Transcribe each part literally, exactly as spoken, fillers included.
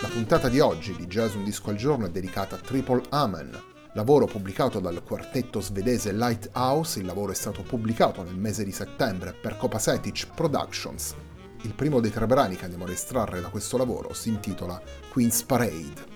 La puntata di oggi di Jazz Un Disco al Giorno è dedicata a Triple Amen, lavoro pubblicato dal quartetto svedese Lighthouse. Il lavoro è stato pubblicato nel mese di settembre per Copacetic Productions. Il primo dei tre brani che andiamo a estrarre da questo lavoro si intitola Queens Parade.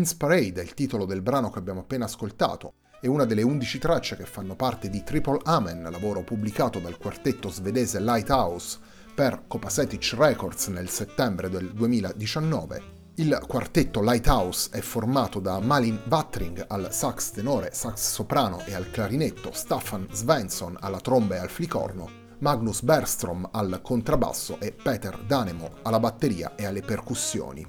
Queens Parade è il titolo del brano che abbiamo appena ascoltato, è una delle undici tracce che fanno parte di Triple Amen, lavoro pubblicato dal quartetto svedese Lighthouse per Copacetic Records nel settembre del duemiladiciannove. Il quartetto Lighthouse è formato da Malin Wattring al sax tenore, sax soprano e al clarinetto, Stefan Svensson alla tromba e al flicorno, Magnus Bergström al contrabbasso e Peter Danemo alla batteria e alle percussioni.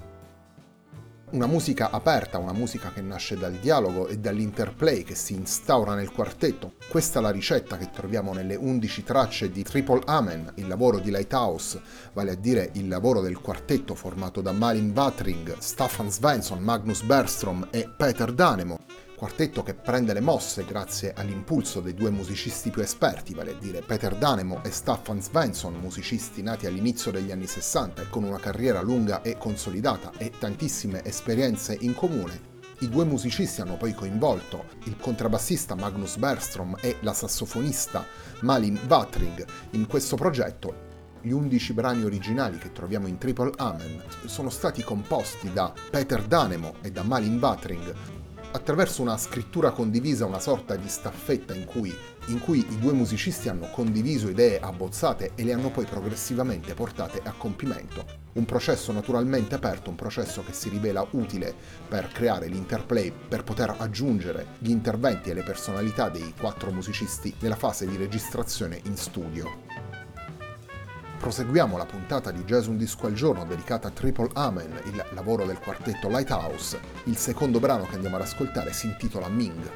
Una musica aperta, una musica che nasce dal dialogo e dall'interplay che si instaura nel quartetto. Questa è la ricetta che troviamo nelle undici tracce di Triple Amen, il lavoro di Lighthouse, vale a dire il lavoro del quartetto formato da Malin Wattring, Stefan Svensson, Magnus Bergström e Peter Danemo. Quartetto che prende le mosse grazie all'impulso dei due musicisti più esperti, vale a dire Peter Danemo e Stefan Svensson, musicisti nati all'inizio degli anni sessanta e con una carriera lunga e consolidata e tantissime esperienze in comune. I due musicisti hanno poi coinvolto il contrabbassista Magnus Bergström e la sassofonista Malin Wattring in questo progetto. Gli undici brani originali che troviamo in Triple Amen sono stati composti da Peter Danemo e da Malin Wattring, attraverso una scrittura condivisa, una sorta di staffetta in cui, in cui i due musicisti hanno condiviso idee abbozzate e le hanno poi progressivamente portate a compimento. Un processo naturalmente aperto, un processo che si rivela utile per creare l'interplay, per poter aggiungere gli interventi e le personalità dei quattro musicisti nella fase di registrazione in studio. Proseguiamo la puntata di Jazz Un Disco al Giorno dedicata a Triple Amen, il lavoro del quartetto Lighthouse. Il secondo brano che andiamo ad ascoltare si intitola Ming.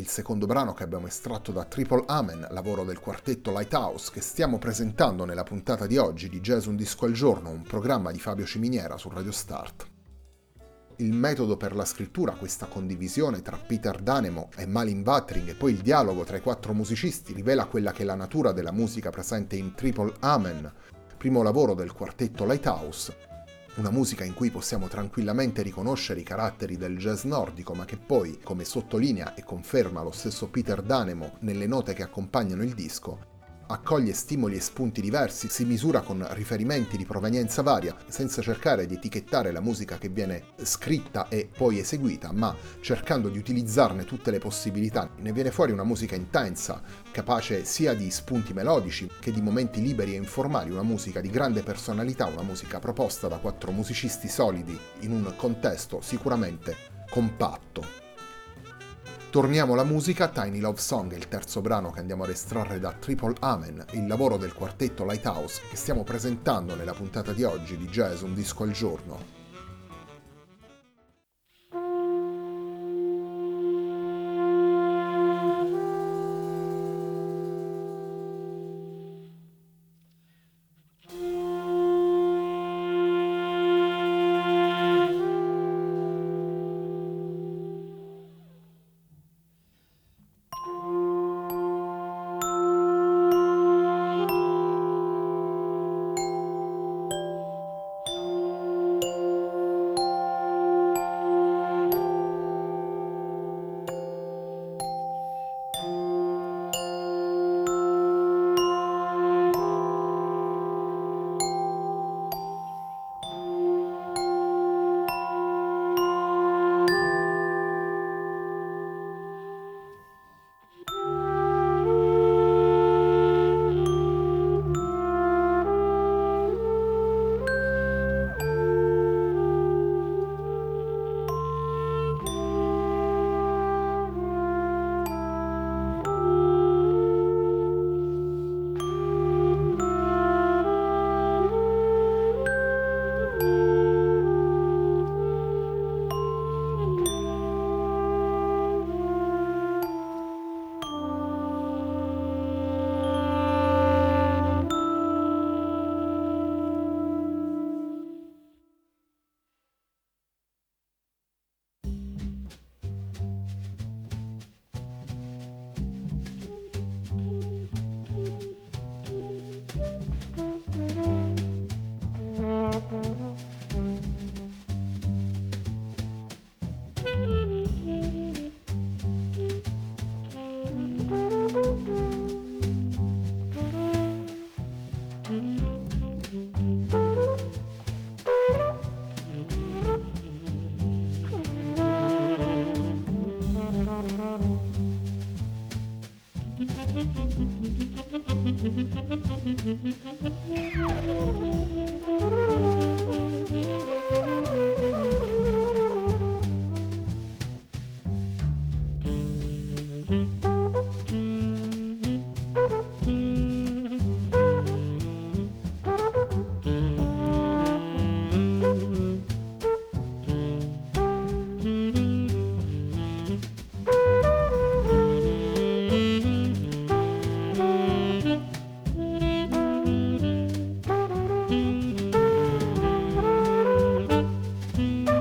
il secondo brano che abbiamo estratto da Triple Amen, lavoro del quartetto Lighthouse, che stiamo presentando nella puntata di oggi di Jazz Un Disco al Giorno, un programma di Fabio Ciminiera su Radio Start. Il metodo per la scrittura, questa condivisione tra Peter Danemo e Malin Wattring e poi il dialogo tra i quattro musicisti rivela quella che è la natura della musica presente in Triple Amen, primo lavoro del quartetto Lighthouse, una musica in cui possiamo tranquillamente riconoscere i caratteri del jazz nordico, ma che poi, come sottolinea e conferma lo stesso Peter Danemo nelle note che accompagnano il disco, accoglie stimoli e spunti diversi, si misura con riferimenti di provenienza varia, senza cercare di etichettare la musica che viene scritta e poi eseguita, ma cercando di utilizzarne tutte le possibilità. Ne viene fuori una musica intensa, capace sia di spunti melodici che di momenti liberi e informali, una musica di grande personalità, una musica proposta da quattro musicisti solidi in un contesto sicuramente compatto. Torniamo alla musica. Tiny Love Song è il terzo brano che andiamo ad estrarre da Triple Amen, il lavoro del quartetto Lighthouse che stiamo presentando nella puntata di oggi di Jazz Un Disco al Giorno. Thank you.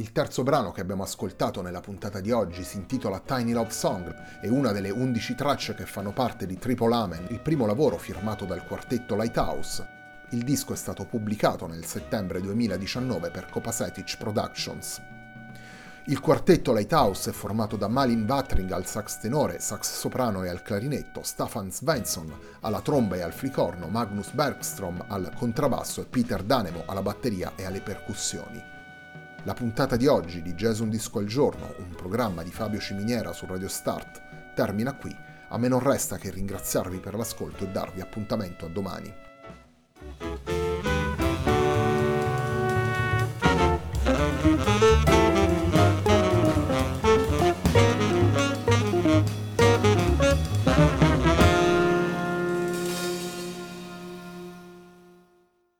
Il terzo brano che abbiamo ascoltato nella puntata di oggi si intitola Tiny Love Song, è una delle undici tracce che fanno parte di Triple Amen, il primo lavoro firmato dal quartetto Lighthouse. Il disco è stato pubblicato nel settembre duemiladiciannove per Copacetic Productions. Il quartetto Lighthouse è formato da Malin Wattring al sax tenore, sax soprano e al clarinetto, Stefan Svensson alla tromba e al flicorno, Magnus Bergström al contrabbasso e Peter Danemo alla batteria e alle percussioni. La puntata di oggi di Jazz Un Disco al Giorno, un programma di Fabio Ciminiera su Radio Start, termina qui. A me non resta che ringraziarvi per l'ascolto e darvi appuntamento a domani.